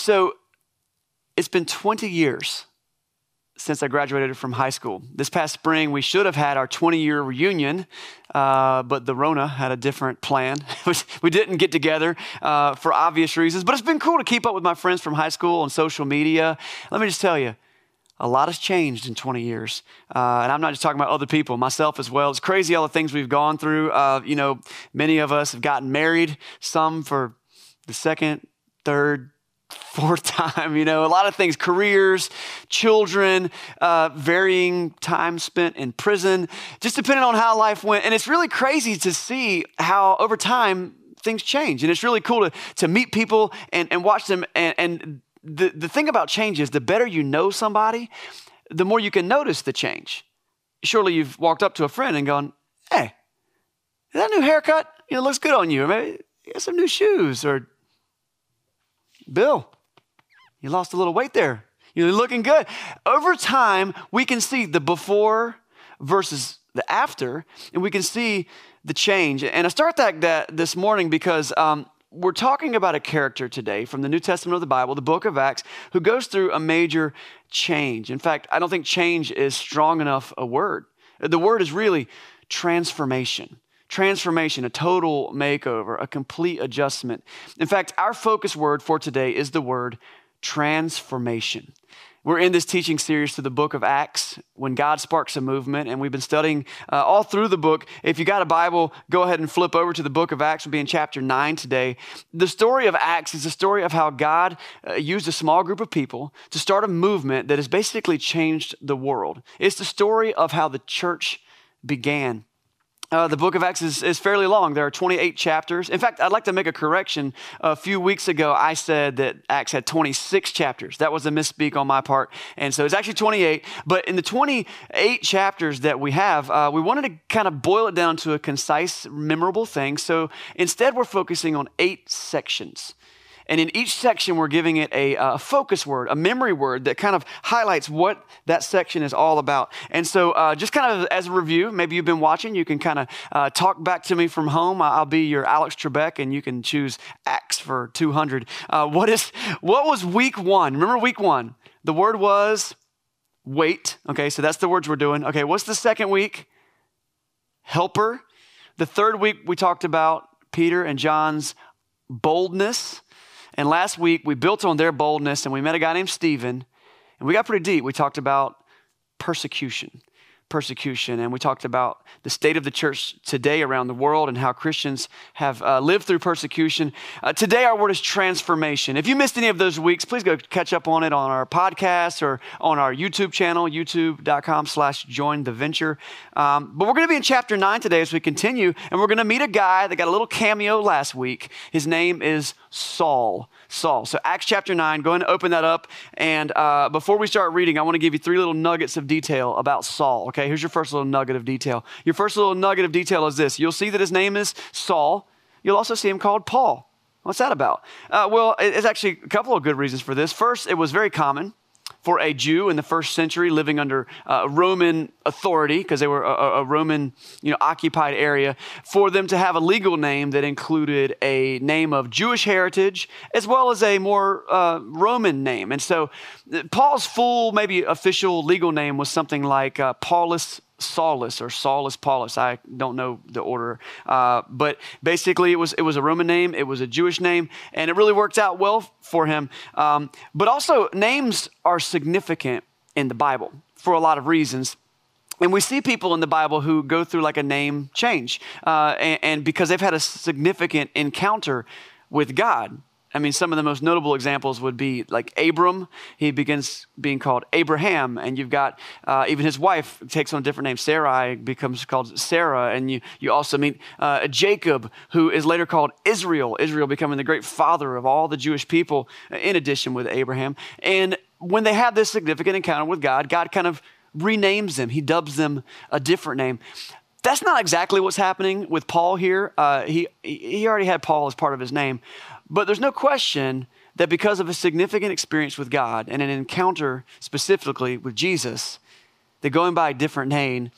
So it's been 20 years since I graduated from high school. This past spring, we should have had our 20-year reunion, but the Rona had a different plan. We didn't get together for obvious reasons, but it's been cool to keep up with my friends from high school on social media. Let me just tell you, a lot has changed in 20 years. And I'm not just talking about other people, myself as well. It's crazy all the things we've gone through. Many of us have gotten married, some for the second, third, fourth time, a lot of things, careers, children, varying time spent in prison, just depending on how life went. And it's really crazy to see how over time things change. And it's really cool to meet people and watch them and The thing about change is the better you know somebody, the more you can notice the change. Surely you've walked up to a friend and gone, hey, that new haircut, looks good on you. Or maybe you got some new shoes. Or, Bill, you lost a little weight there. You're looking good. Over time, we can see the before versus the after, and we can see the change. And I start that this morning because we're talking about a character today from the New Testament of the Bible, the book of Acts, who goes through a major change. In fact, I don't think change is strong enough a word. The word is really transformation. Transformation, a total makeover, a complete adjustment. In fact, our focus word for today is the word transformation. We're in this teaching series through the book of Acts, When God Sparks a Movement, and we've been studying all through the book. If you got a Bible, go ahead and flip over to the book of Acts. We'll be in chapter 9 today. The story of Acts is the story of how God used a small group of people to start a movement that has basically changed the world. It's the story of how the church began. The book of Acts is fairly long. There are 28 chapters. In fact, I'd like to make a correction. A few weeks ago, I said that Acts had 26 chapters. That was a misspeak on my part. And so it's actually 28. But in the 28 chapters that we have, we wanted to kind of boil it down to a concise, memorable thing. So instead, we're focusing on 8 sections. And in each section, we're giving it a focus word, a memory word that kind of highlights what that section is all about. And so just kind of as a review, maybe you've been watching, you can kind of talk back to me from home. I'll be your Alex Trebek, and you can choose Acts for 200. What was week one? Remember week one? The word was wait. Okay, so that's the words we're doing. Okay, what's the second week? Helper. The third week, we talked about Peter and John's boldness. And last week, we built on their boldness, and we met a guy named Stephen, and we got pretty deep. We talked about persecution, and we talked about the state of the church today around the world and how Christians have lived through persecution. Today, our word is transformation. If you missed any of those weeks, please go catch up on it on our podcast or on our YouTube channel, youtube.com/jointheventure. But we're going to be in chapter 9 today as we continue, and we're going to meet a guy that got a little cameo last week. His name is Saul. So Acts chapter 9, go ahead and open that up. And before we start reading, I want to give you 3 little nuggets of detail about Saul. Okay, here's your first little nugget of detail. Your first little nugget of detail is this. You'll see that his name is Saul. You'll also see him called Paul. What's that about? Well, it's actually a couple of good reasons for this. First, it was very common for a Jew in the first century living under Roman authority, because they were a Roman, occupied area, for them to have a legal name that included a name of Jewish heritage as well as a more Roman name. And so Paul's full, maybe official legal name was something like Paulus Saulus or Saulus Paulus. I don't know the order, but basically it was a Roman name. It was a Jewish name, and it really worked out well for him. But also names are significant in the Bible for a lot of reasons. And we see people in the Bible who go through like a name change and because they've had a significant encounter with God. I mean, some of the most notable examples would be like Abram. He begins being called Abraham, and you've got even his wife takes on a different name. Sarai becomes called Sarah, and you also meet Jacob, who is later called Israel. Israel becoming the great father of all the Jewish people, in addition with Abraham. And when they have this significant encounter with God, God kind of renames them. He dubs them a different name. That's not exactly what's happening with Paul here. He already had Paul as part of his name. But there's no question that because of a significant experience with God and an encounter specifically with Jesus, that going by a different name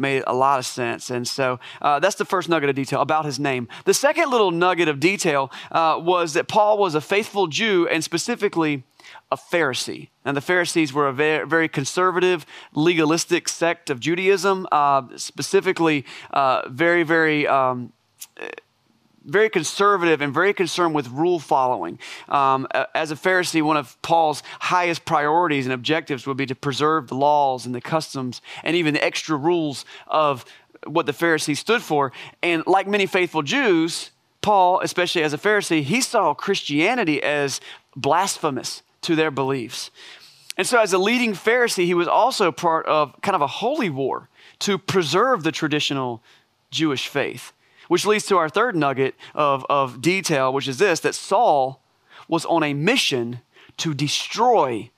made a lot of sense. And so that's the first nugget of detail about his name. The second little nugget of detail was that Paul was a faithful Jew, and specifically a Pharisee. And the Pharisees were a very conservative, legalistic sect of Judaism, specifically very conservative and very concerned with rule following. As a Pharisee, one of Paul's highest priorities and objectives would be to preserve the laws and the customs and even the extra rules of what the Pharisees stood for. And like many faithful Jews, Paul, especially as a Pharisee, he saw Christianity as blasphemous to their beliefs. And so as a leading Pharisee, he was also part of kind of a holy war to preserve the traditional Jewish faith. Which leads to our third nugget of detail, which is this, that Saul was on a mission to destroy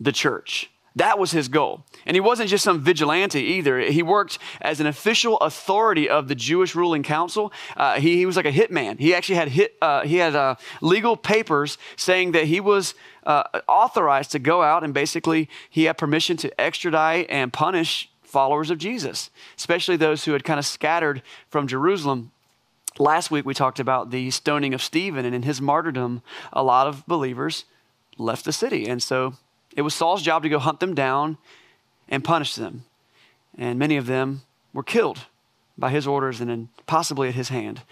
the church. That was his goal. And he wasn't just some vigilante either. He worked as an official authority of the Jewish ruling council. He was like a hitman. He actually had legal papers saying that he was authorized to go out, and basically he had permission to extradite and punish followers of Jesus, especially those who had kind of scattered from Jerusalem. Last week, we talked about the stoning of Stephen, and in his martyrdom, a lot of believers left the city. And so it was Saul's job to go hunt them down and punish them. And many of them were killed by his orders and possibly at his hand.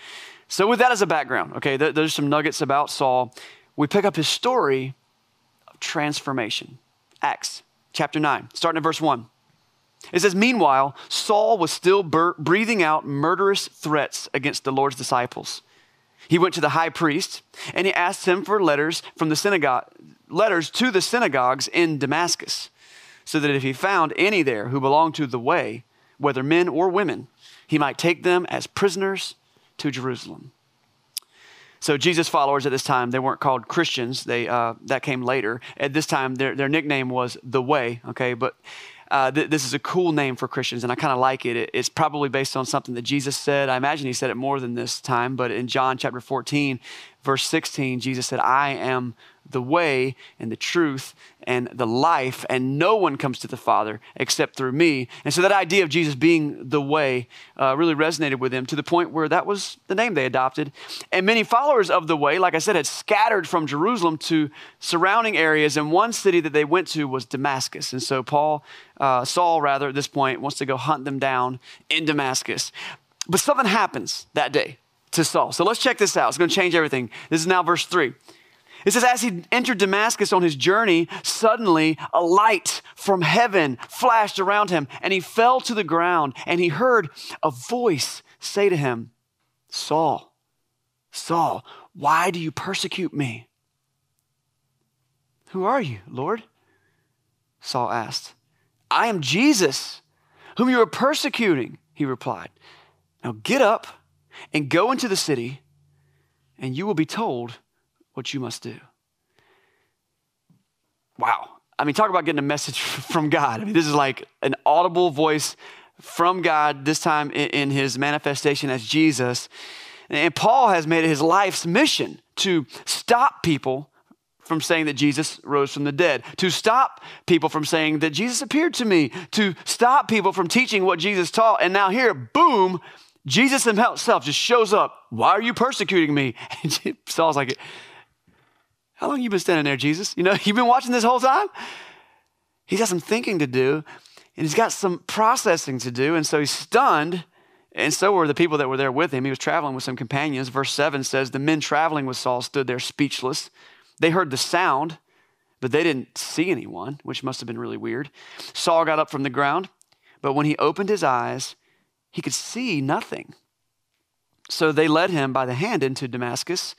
So with that as a background, okay, there's some nuggets about Saul. We pick up his story of transformation. Acts chapter 9, starting at verse 1. It says, meanwhile, Saul was still breathing out murderous threats against the Lord's disciples. He went to the high priest and he asked him for letters to the synagogues in Damascus, so that if he found any there who belonged to the way, whether men or women, he might take them as prisoners to Jerusalem. So Jesus' followers at this time, they weren't called Christians. That came later. At this time, their nickname was The Way, okay? But this is a cool name for Christians, and I kind of like it. It's probably based on something that Jesus said. I imagine he said it more than this time, but in John chapter 14, verse 16, Jesus said, I am the way and the truth and the life, and no one comes to the Father except through me. And so that idea of Jesus being the way really resonated with them, to the point where that was the name they adopted. And many followers of the way, like I said, had scattered from Jerusalem to surrounding areas, and one city that they went to was Damascus. And so Saul, at this point, wants to go hunt them down in Damascus. But something happens that day to Saul. So let's check this out. It's going to change everything. This is now verse 3. It says, as he entered Damascus on his journey, suddenly a light from heaven flashed around him, and he fell to the ground, and he heard a voice say to him, Saul, Saul, why do you persecute me? Who are you, Lord? Saul asked. I am Jesus, whom you are persecuting, he replied. Now get up and go into the city, and you will be told what you must do. Wow. I mean, talk about getting a message from God. I mean, this is like an audible voice from God, this time in his manifestation as Jesus. And Paul has made it his life's mission to stop people from saying that Jesus rose from the dead, to stop people from saying that Jesus appeared to me, to stop people from teaching what Jesus taught. And now here, boom, Jesus himself just shows up. Why are you persecuting me? And Saul's like, how long you been standing there, Jesus? You know, you've been watching this whole time? He's got some thinking to do, and he's got some processing to do, and so he's stunned, and so were the people that were there with him. He was traveling with some companions. Verse 7 says, the men traveling with Saul stood there speechless. They heard the sound, but they didn't see anyone, which must have been really weird. Saul got up from the ground, but when he opened his eyes, he could see nothing. So they led him by the hand into Damascus,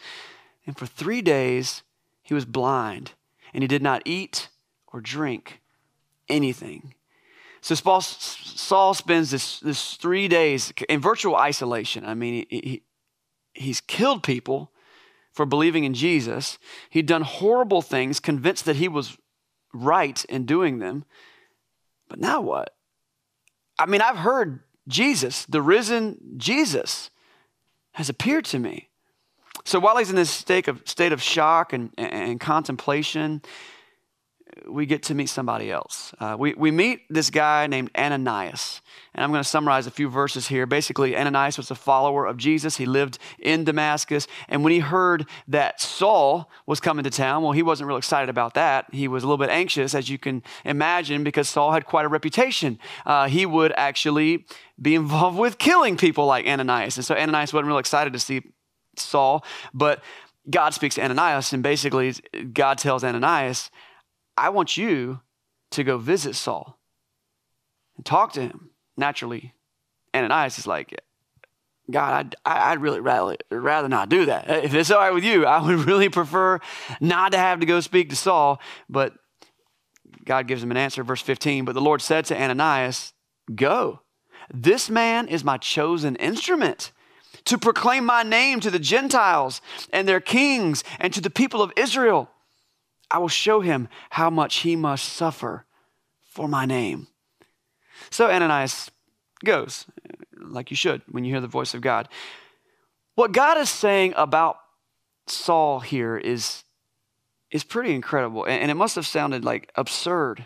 and for 3 days, he was blind, and he did not eat or drink anything. So Saul spends this 3 days in virtual isolation. I mean, he's killed people for believing in Jesus. He'd done horrible things, convinced that he was right in doing them. But now what? I mean, I've heard Jesus, the risen Jesus, has appeared to me. So while he's in this state of shock and contemplation, we get to meet somebody else. We meet this guy named Ananias. And I'm going to summarize a few verses here. Basically, Ananias was a follower of Jesus. He lived in Damascus. And when he heard that Saul was coming to town, well, he wasn't real excited about that. He was a little bit anxious, as you can imagine, because Saul had quite a reputation. He would actually be involved with killing people like Ananias. And so Ananias wasn't real excited to see Saul. But God speaks to Ananias, and basically God tells Ananias, I want you to go visit Saul and talk to him. Naturally, Ananias is like, God, I'd really rather not do that. If it's all right with you, I would really prefer not to have to go speak to Saul. But God gives him an answer, verse 15. But the Lord said to Ananias, go, this man is my chosen instrument to proclaim my name to the Gentiles and their kings and to the people of Israel. I will show him how much he must suffer for my name. So Ananias goes, like you should when you hear the voice of God. What God is saying about Saul here is pretty incredible. And it must have sounded like absurd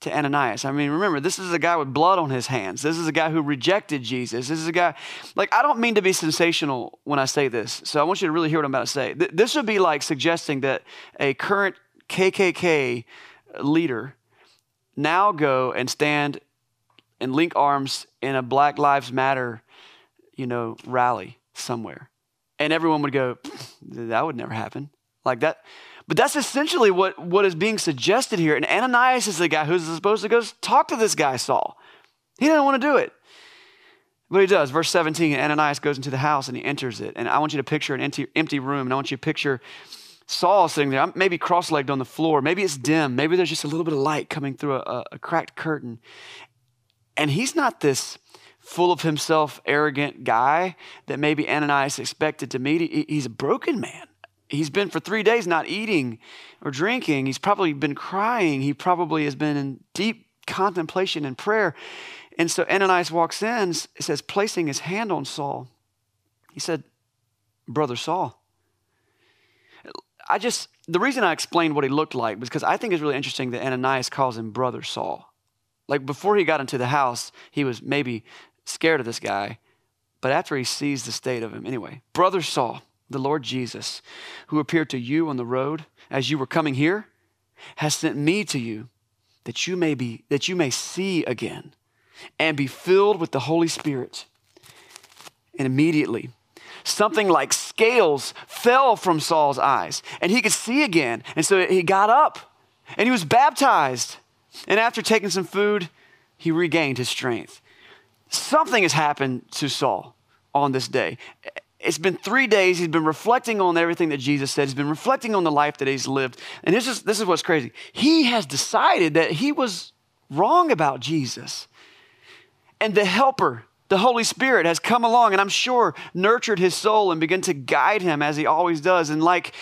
to Ananias. I mean, remember, this is a guy with blood on his hands. This is a guy who rejected Jesus. This is a guy, like, I don't mean to be sensational when I say this. So I want you to really hear what I'm about to say. This would be like suggesting that a current KKK leader now go and stand and link arms in a Black Lives Matter, rally somewhere. And everyone would go, that would never happen. Like that. But that's essentially what is being suggested here. And Ananias is the guy who's supposed to go talk to this guy, Saul. He doesn't want to do it. But he does. Verse 17, Ananias goes into the house and he enters it. And I want you to picture an empty room. And I want you to picture Saul sitting there, maybe cross-legged on the floor. Maybe it's dim. Maybe there's just a little bit of light coming through a cracked curtain. And he's not this full of himself, arrogant guy that maybe Ananias expected to meet. He's a broken man. He's been for 3 days not eating or drinking. He's probably been crying. He probably has been in deep contemplation and prayer. And so Ananias walks in, it says, placing his hand on Saul. He said, Brother Saul. The reason I explained what he looked like was because I think it's really interesting that Ananias calls him Brother Saul. Like before he got into the house, he was maybe scared of this guy. But after he sees the state of him, anyway, Brother Saul, the Lord Jesus, who appeared to you on the road as you were coming here, has sent me to you that you may see again and be filled with the Holy Spirit. And immediately, something like scales fell from Saul's eyes and he could see again. And so he got up and he was baptized. And after taking some food, he regained his strength. Something has happened to Saul on this day. It's been 3 days. He's been reflecting on everything that Jesus said. He's been reflecting on the life that he's lived. And this is what's crazy. He has decided that he was wrong about Jesus. And the helper, the Holy Spirit, has come along and I'm sure nurtured his soul and begun to guide him as he always does. And like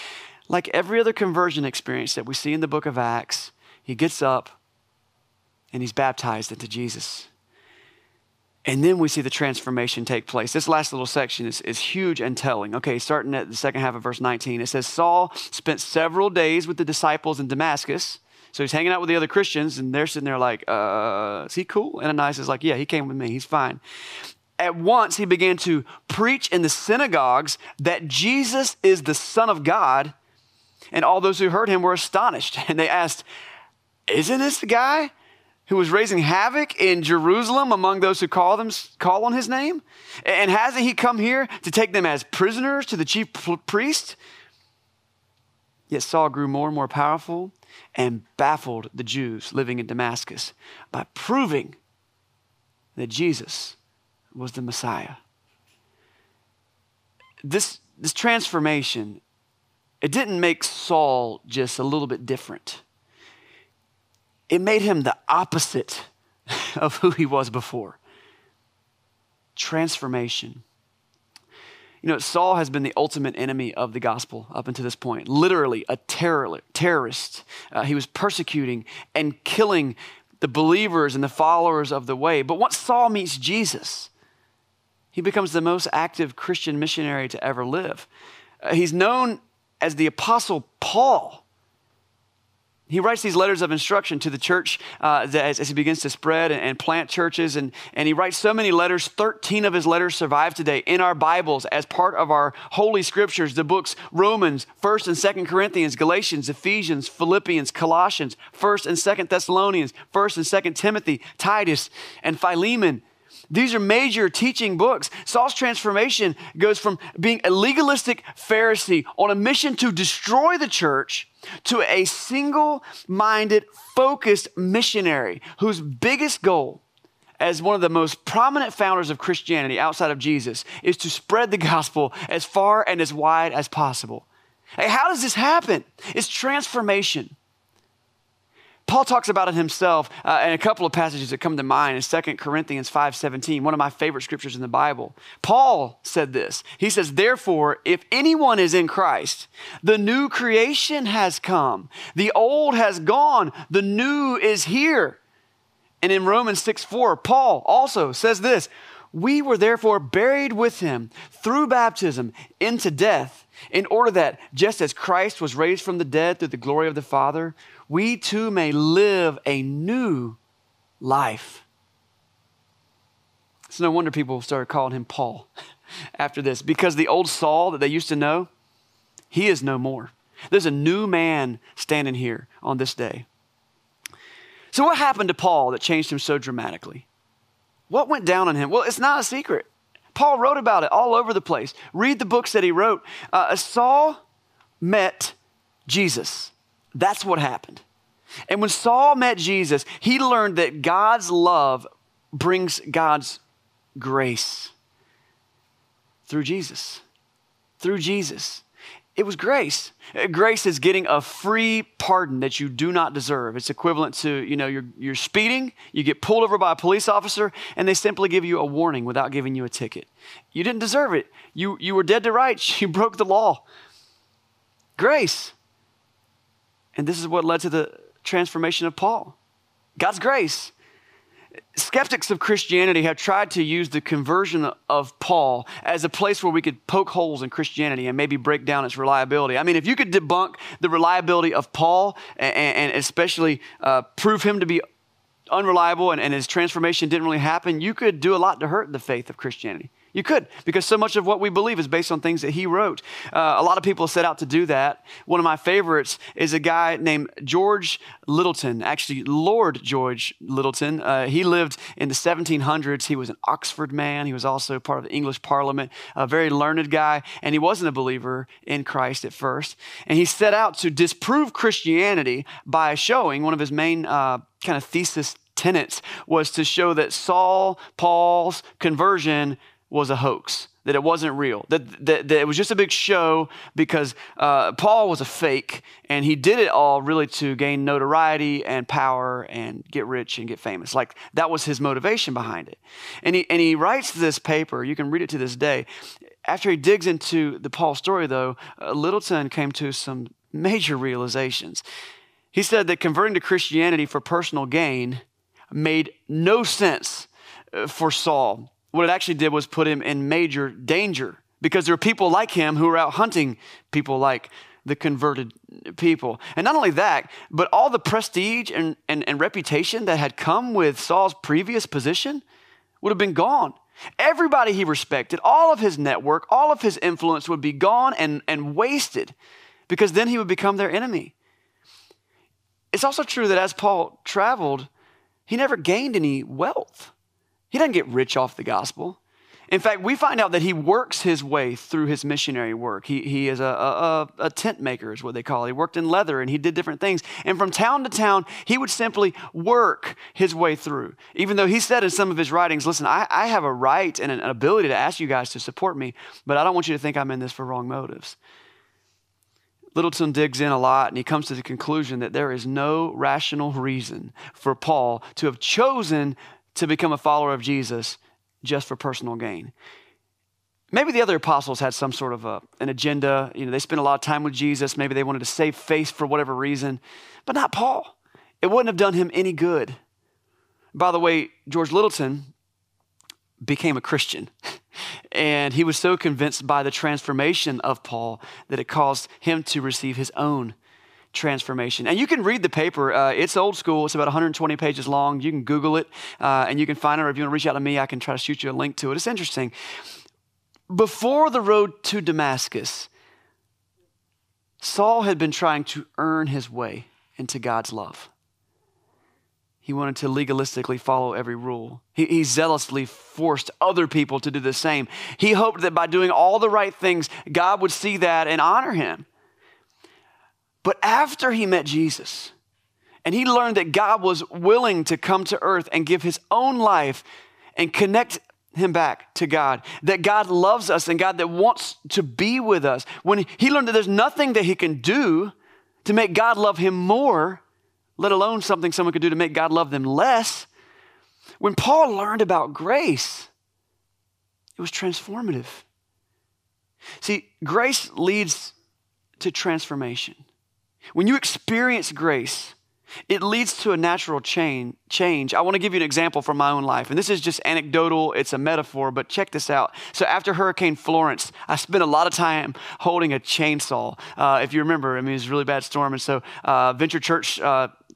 every other conversion experience that we see in the book of Acts, he gets up and he's baptized into Jesus. And then we see the transformation take place. This last little section is huge and telling. Okay, starting at the second half of verse 19, it says, Saul spent several days with the disciples in Damascus. So he's hanging out with the other Christians and they're sitting there like, is he cool? And Ananias is like, yeah, he came with me, he's fine. At once he began to preach in the synagogues that Jesus is the Son of God. And all those who heard him were astonished. And they asked, isn't this the guy who was raising havoc in Jerusalem among those who call on his name? And hasn't he come here to take them as prisoners to the chief priest? Yet Saul grew more and more powerful and baffled the Jews living in Damascus by proving that Jesus was the Messiah. This transformation, it didn't make Saul just a little bit different. It made him the opposite of who he was before. Transformation. Saul has been the ultimate enemy of the gospel up until this point. Literally a terrorist. He was persecuting and killing the believers and the followers of the way. But once Saul meets Jesus, he becomes the most active Christian missionary to ever live. He's known as the Apostle Paul. He writes these letters of instruction to the church as he begins to spread and plant churches. And he writes so many letters. 13 of his letters survive today in our Bibles as part of our holy scriptures, the books Romans, 1st and 2nd Corinthians, Galatians, Ephesians, Philippians, Colossians, 1st and 2nd Thessalonians, 1st and 2nd Timothy, Titus, and Philemon. These are major teaching books. Saul's transformation goes from being a legalistic Pharisee on a mission to destroy the church to a single-minded, focused missionary whose biggest goal as one of the most prominent founders of Christianity outside of Jesus is to spread the gospel as far and as wide as possible. Hey, how does this happen? It's transformation. Paul talks about it himself in a couple of passages that come to mind in 2 Corinthians 5:17, one of my favorite scriptures in the Bible. Paul said this. He says, therefore, if anyone is in Christ, the new creation has come. The old has gone. The new is here. And in Romans 6:4, Paul also says this. We were therefore buried with him through baptism into death, in order that just as Christ was raised from the dead through the glory of the Father, we too may live a new life. It's no wonder people started calling him Paul after this, because the old Saul that they used to know, he is no more. There's a new man standing here on this day. So what happened to Paul that changed him so dramatically? What went down on him? Well, it's not a secret. Paul wrote about it all over the place. Read the books that he wrote. Saul met Jesus. That's what happened. And when Saul met Jesus, he learned that God's love brings God's grace through Jesus. Through Jesus. It was grace. Grace is getting a free pardon that you do not deserve. It's equivalent to, you're speeding, you get pulled over by a police officer, and they simply give you a warning without giving you a ticket. You didn't deserve it. You were dead to rights. You broke the law. Grace. And this is what led to the transformation of Paul. God's grace. Skeptics of Christianity have tried to use the conversion of Paul as a place where we could poke holes in Christianity and maybe break down its reliability. I mean, if you could debunk the reliability of Paul and especially prove him to be unreliable and his transformation didn't really happen, you could do a lot to hurt the faith of Christianity. You could, because so much of what we believe is based on things that he wrote. A lot of people set out to do that. One of my favorites is a guy named George Littleton, actually Lord George Littleton. He lived in the 1700s. He was an Oxford man. He was also part of the English Parliament, a very learned guy, and he wasn't a believer in Christ at first. And he set out to disprove Christianity by showing one of his main kind of thesis tenets was to show that Paul's conversion was a hoax, that it wasn't real, that it was just a big show because Paul was a fake and he did it all really to gain notoriety and power and get rich and get famous. Like that was his motivation behind it. And he writes this paper, you can read it to this day. After he digs into the Paul story though, Littleton came to some major realizations. He said that converting to Christianity for personal gain made no sense for Saul. What it actually did was put him in major danger because there are people like him who are out hunting people like the converted people. And not only that, but all the prestige and reputation that had come with Saul's previous position would have been gone. Everybody he respected, all of his network, all of his influence would be gone and wasted because then he would become their enemy. It's also true that as Paul traveled, he never gained any wealth. He doesn't get rich off the gospel. In fact, we find out that he works his way through his missionary work. He is a tent maker is what they call it. He worked in leather and he did different things. And from town to town, he would simply work his way through. Even though he said in some of his writings, listen, I have a right and an ability to ask you guys to support me, but I don't want you to think I'm in this for wrong motives. Littleton digs in a lot and he comes to the conclusion that there is no rational reason for Paul to have chosen to become a follower of Jesus just for personal gain. Maybe the other apostles had some sort of an agenda. They spent a lot of time with Jesus. Maybe they wanted to save face for whatever reason, but not Paul. It wouldn't have done him any good. By the way, George Littleton became a Christian and he was so convinced by the transformation of Paul that it caused him to receive his own transformation. And you can read the paper. It's old school. It's about 120 pages long. You can Google it and you can find it. Or if you want to reach out to me, I can try to shoot you a link to it. It's interesting. Before the road to Damascus, Saul had been trying to earn his way into God's love. He wanted to legalistically follow every rule. He zealously forced other people to do the same. He hoped that by doing all the right things, God would see that and honor him. But after he met Jesus, and he learned that God was willing to come to earth and give his own life and connect him back to God, that God loves us and God that wants to be with us, when he learned that there's nothing that he can do to make God love him more, let alone something someone could do to make God love them less. When Paul learned about grace, it was transformative. See, grace leads to transformation. When you experience grace, it leads to a natural change. I want to give you an example from my own life. And this is just anecdotal. It's a metaphor, but check this out. So after Hurricane Florence, I spent a lot of time holding a chainsaw. If you remember, I mean, it was a really bad storm. And so Venture Church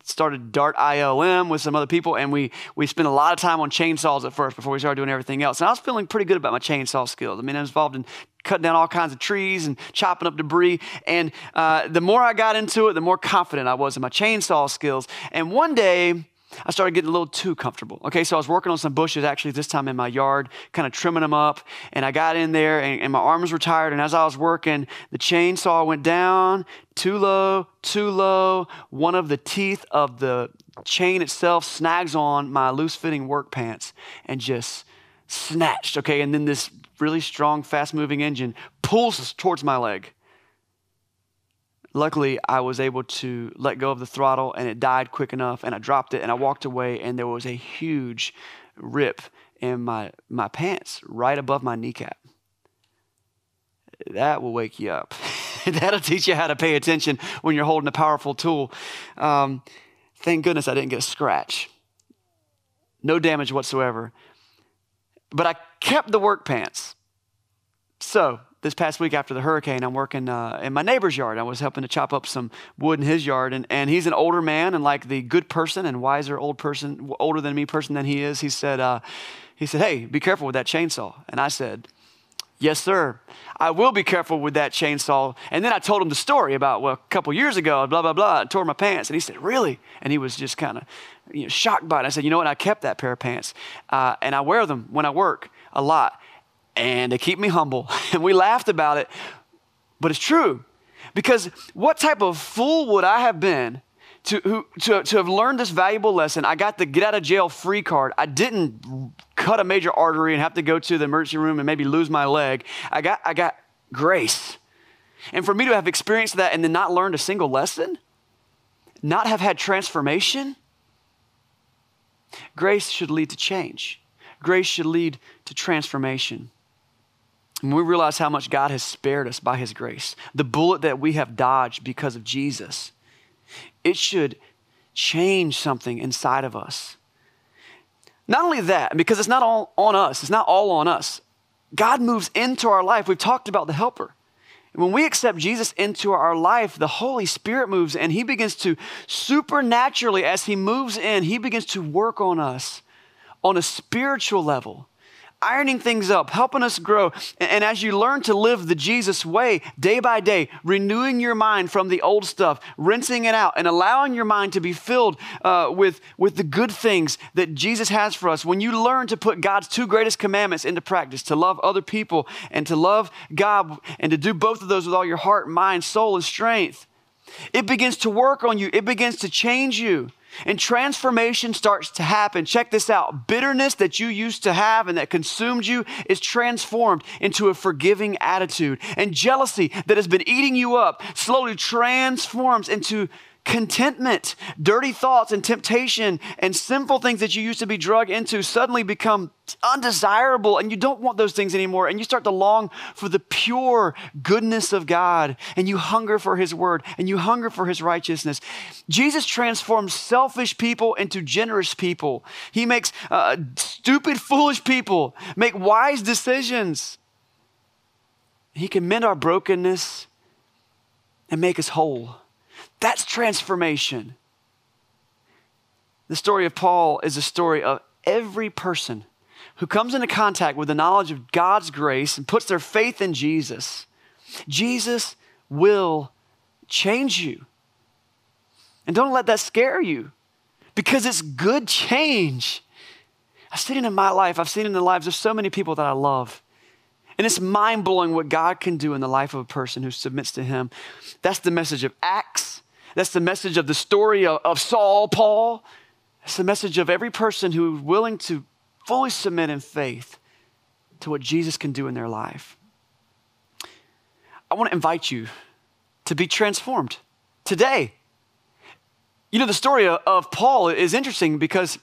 started Dart IOM with some other people. And we spent a lot of time on chainsaws at first before we started doing everything else. And I was feeling pretty good about my chainsaw skills. I mean, I was involved in cutting down all kinds of trees and chopping up debris. And the more I got into it, the more confident I was in my chainsaw skills. And one day, I started getting a little too comfortable. Okay, so I was working on some bushes, actually this time in my yard, kind of trimming them up. And I got in there and my arms were tired. And as I was working, the chainsaw went down too low. One of the teeth of the chain itself snags on my loose-fitting work pants and just snatched. Okay, and then this really strong, fast-moving engine pulls towards my leg. Luckily, I was able to let go of the throttle and it died quick enough and I dropped it and I walked away and there was a huge rip in my pants right above my kneecap. That will wake you up. That'll teach you how to pay attention when you're holding a powerful tool. Thank goodness I didn't get a scratch. No damage whatsoever. But I kept the work pants. So this past week after the hurricane, I'm working in my neighbor's yard. I was helping to chop up some wood in his yard. And he's an older man, and like the good person and wiser old person, older than me person than he is, he said, "Hey, be careful with that chainsaw." And I said, "Yes, sir, I will be careful with that chainsaw." And then I told him the story about, well, a couple years ago, blah, blah, blah, I tore my pants. And he said, "Really?" And he was just kind of shocked by it. I said, "You know what? I kept that pair of pants and I wear them when I work a lot. And they keep me humble." And we laughed about it, but it's true. Because what type of fool would I have been to have learned this valuable lesson? I got the get out of jail free card. I didn't cut a major artery and have to go to the emergency room and maybe lose my leg. I got grace. And for me to have experienced that and then not learned a single lesson, not have had transformation, grace should lead to change. Grace should lead to transformation. And we realize how much God has spared us by his grace, the bullet that we have dodged because of Jesus, it should change something inside of us. Not only that, because it's not all on us. It's not all on us. God moves into our life. We've talked about the helper. And when we accept Jesus into our life, the Holy Spirit moves and he begins to supernaturally, as he moves in, he begins to work on us on a spiritual level, ironing things up, helping us grow. And as you learn to live the Jesus way day by day, renewing your mind from the old stuff, rinsing it out, and allowing your mind to be filled with the good things that Jesus has for us. When you learn to put God's two greatest commandments into practice, to love other people and to love God, and to do both of those with all your heart, mind, soul, and strength, it begins to work on you. It begins to change you. And transformation starts to happen. Check this out. Bitterness that you used to have and that consumed you is transformed into a forgiving attitude. And jealousy that has been eating you up slowly transforms into contentment. Dirty thoughts and temptation and sinful things that you used to be drugged into suddenly become undesirable, and you don't want those things anymore. And you start to long for the pure goodness of God, and you hunger for his word, and you hunger for his righteousness. Jesus transforms selfish people into generous people. He makes stupid, foolish people make wise decisions. He can mend our brokenness and make us whole. That's transformation. The story of Paul is a story of every person who comes into contact with the knowledge of God's grace and puts their faith in Jesus. Jesus will change you. And don't let that scare you, because it's good change. I've seen it in my life. I've seen it in the lives of so many people that I love. And it's mind-blowing what God can do in the life of a person who submits to him. That's the message of Acts. That's the message of the story of Saul, Paul. That's the message of every person who is willing to fully submit in faith to what Jesus can do in their life. I want to invite you to be transformed today. You know, the story of Paul is interesting because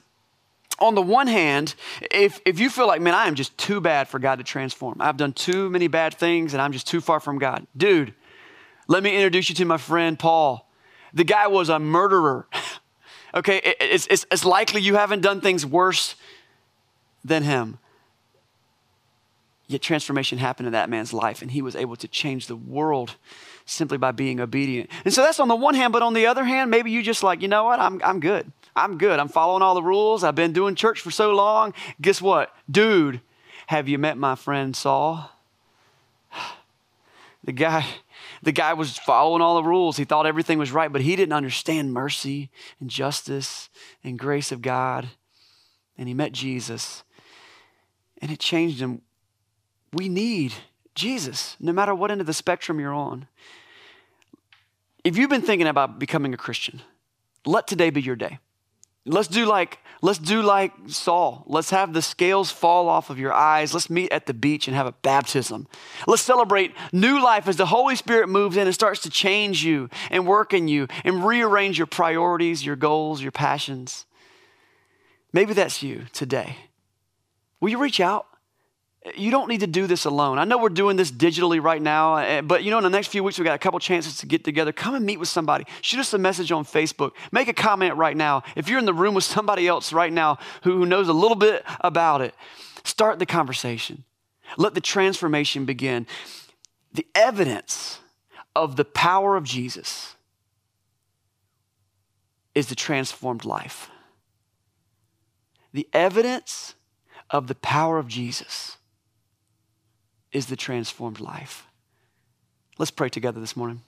on the one hand, if you feel like, man, I am just too bad for God to transform. I've done too many bad things and I'm just too far from God. Dude, let me introduce you to my friend Paul. The guy was a murderer. Okay, it's likely you haven't done things worse than him. Yet transformation happened in that man's life and he was able to change the world simply by being obedient. And so that's on the one hand, but on the other hand, maybe you just like, you know what, I'm good. I'm following all the rules. I've been doing church for so long. Guess what? Dude, have you met my friend Saul? The guy was following all the rules. He thought everything was right, but he didn't understand mercy and justice and grace of God. And he met Jesus and it changed him. We need Jesus, no matter what end of the spectrum you're on. If you've been thinking about becoming a Christian, let today be your day. Let's do like Saul. Let's have the scales fall off of your eyes. Let's meet at the beach and have a baptism. Let's celebrate new life as the Holy Spirit moves in and starts to change you and work in you and rearrange your priorities, your goals, your passions. Maybe that's you today. Will you reach out? You don't need to do this alone. I know we're doing this digitally right now, but you know, in the next few weeks, we've got a couple chances to get together. Come and meet with somebody. Shoot us a message on Facebook. Make a comment right now. If you're in the room with somebody else right now who knows a little bit about it, start the conversation. Let the transformation begin. The evidence of the power of Jesus is the transformed life. The evidence of the power of Jesus is the transformed life. Let's pray together this morning.